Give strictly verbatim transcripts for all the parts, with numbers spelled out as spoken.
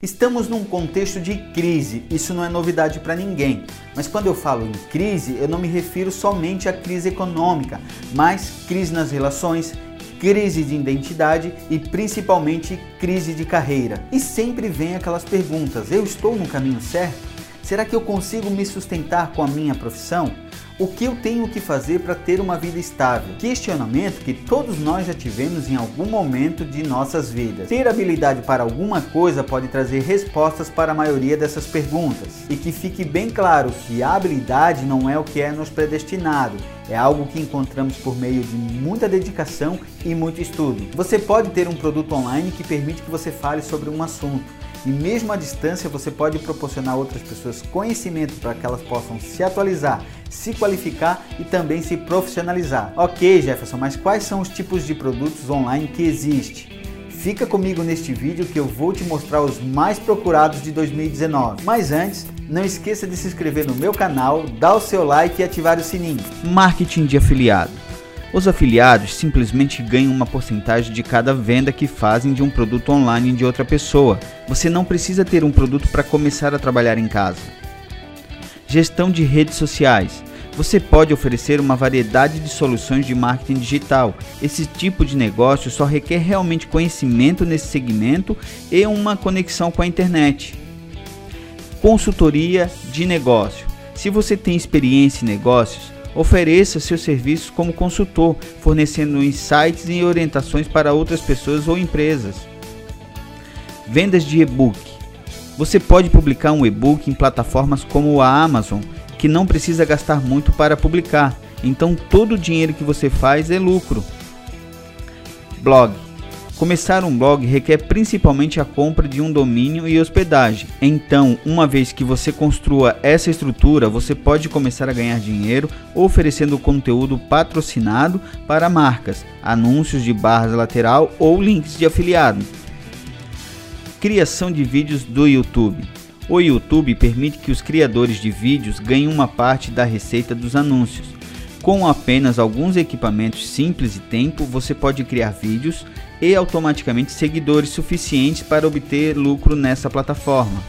Estamos num contexto de crise, isso não é novidade para ninguém, mas quando eu falo em crise, eu não me refiro somente à crise econômica, mas crise nas relações, crise de identidade e principalmente crise de carreira. E sempre vem aquelas perguntas: eu estou no caminho certo? Será que eu consigo me sustentar com a minha profissão? O que eu tenho que fazer para ter uma vida estável? Questionamento que todos nós já tivemos em algum momento de nossas vidas. Ter habilidade para alguma coisa pode trazer respostas para a maioria dessas perguntas. E que fique bem claro que a habilidade não é o que é nos predestinado. É algo que encontramos por meio de muita dedicação e muito estudo. Você pode ter um produto online que permite que você fale sobre um assunto. E mesmo à distância você pode proporcionar a outras pessoas conhecimento para que elas possam se atualizar, se qualificar e também se profissionalizar. Ok, Jefferson, mas quais são os tipos de produtos online que existem? Fica comigo neste vídeo que eu vou te mostrar os mais procurados de dois mil e dezenove. Mas antes, não esqueça de se inscrever no meu canal, dar o seu like e ativar o sininho. Marketing de afiliado. Os afiliados simplesmente ganham uma porcentagem de cada venda que fazem de um produto online de outra pessoa. Você não precisa ter um produto para começar a trabalhar em casa. Gestão de redes sociais. Você pode oferecer uma variedade de soluções de marketing digital. Esse tipo de negócio só requer realmente conhecimento nesse segmento e uma conexão com a internet. Consultoria de negócio. Se você tem experiência em negócios, ofereça seus serviços como consultor, fornecendo insights e orientações para outras pessoas ou empresas. Vendas de e-book. Você pode publicar um e-book em plataformas como a Amazon, que não precisa gastar muito para publicar, então todo o dinheiro que você faz é lucro. Blog. Começar um blog requer principalmente a compra de um domínio e hospedagem. Então, uma vez que você construa essa estrutura, você pode começar a ganhar dinheiro oferecendo conteúdo patrocinado para marcas, anúncios de barra lateral ou links de afiliado. Criação de vídeos do YouTube. O YouTube permite que os criadores de vídeos ganhem uma parte da receita dos anúncios. Com apenas alguns equipamentos simples e tempo, você pode criar vídeos e automaticamente seguidores suficientes para obter lucro nessa plataforma.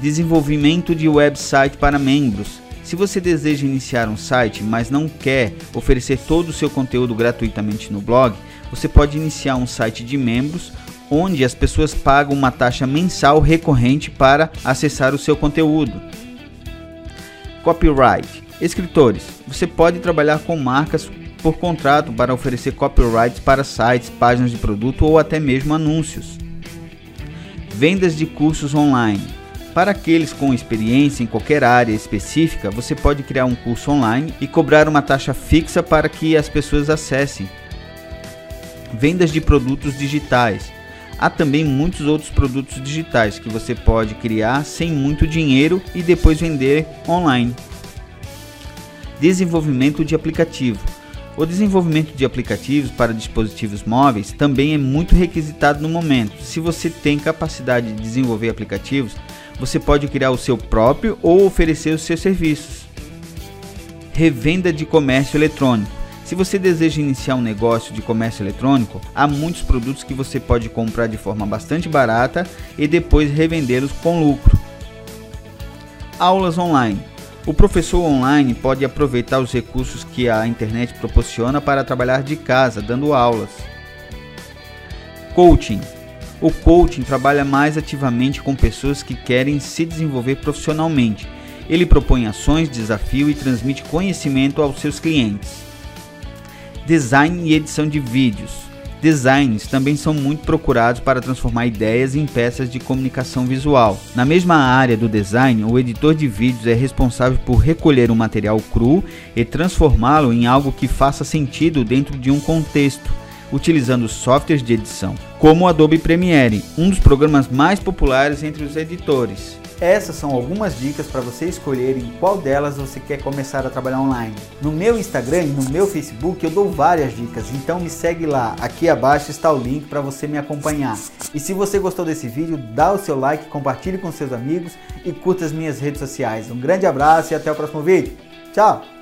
Desenvolvimento de website para membros. Se você deseja iniciar um site, mas não quer oferecer todo o seu conteúdo gratuitamente no blog, você pode iniciar um site de membros, onde as pessoas pagam uma taxa mensal recorrente para acessar o seu conteúdo. Copyright. Escritores, você pode trabalhar com marcas por contrato para oferecer copyrights para sites, páginas de produto ou até mesmo anúncios. Vendas de cursos online. Para aqueles com experiência em qualquer área específica, você pode criar um curso online e cobrar uma taxa fixa para que as pessoas acessem. Vendas de produtos digitais. Há também muitos outros produtos digitais que você pode criar sem muito dinheiro e depois vender online. Desenvolvimento de aplicativo. O desenvolvimento de aplicativos para dispositivos móveis também é muito requisitado no momento. Se você tem capacidade de desenvolver aplicativos, você pode criar o seu próprio ou oferecer os seus serviços. Revenda de comércio eletrônico. Se você deseja iniciar um negócio de comércio eletrônico, há muitos produtos que você pode comprar de forma bastante barata e depois revendê-los com lucro. Aulas online. O professor online pode aproveitar os recursos que a internet proporciona para trabalhar de casa, dando aulas. Coaching. O coaching trabalha mais ativamente com pessoas que querem se desenvolver profissionalmente. Ele propõe ações, desafio e transmite conhecimento aos seus clientes. Design e edição de vídeos. Designs também são muito procurados para transformar ideias em peças de comunicação visual. Na mesma área do design, o editor de vídeos é responsável por recolher um material cru e transformá-lo em algo que faça sentido dentro de um contexto, utilizando softwares de edição, como o Adobe Premiere, um dos programas mais populares entre os editores. Essas são algumas dicas para você escolher em qual delas você quer começar a trabalhar online. No meu Instagram e no meu Facebook eu dou várias dicas, então me segue lá. Aqui abaixo está o link para você me acompanhar. E se você gostou desse vídeo, dá o seu like, compartilhe com seus amigos e curta as minhas redes sociais. Um grande abraço e até o próximo vídeo. Tchau!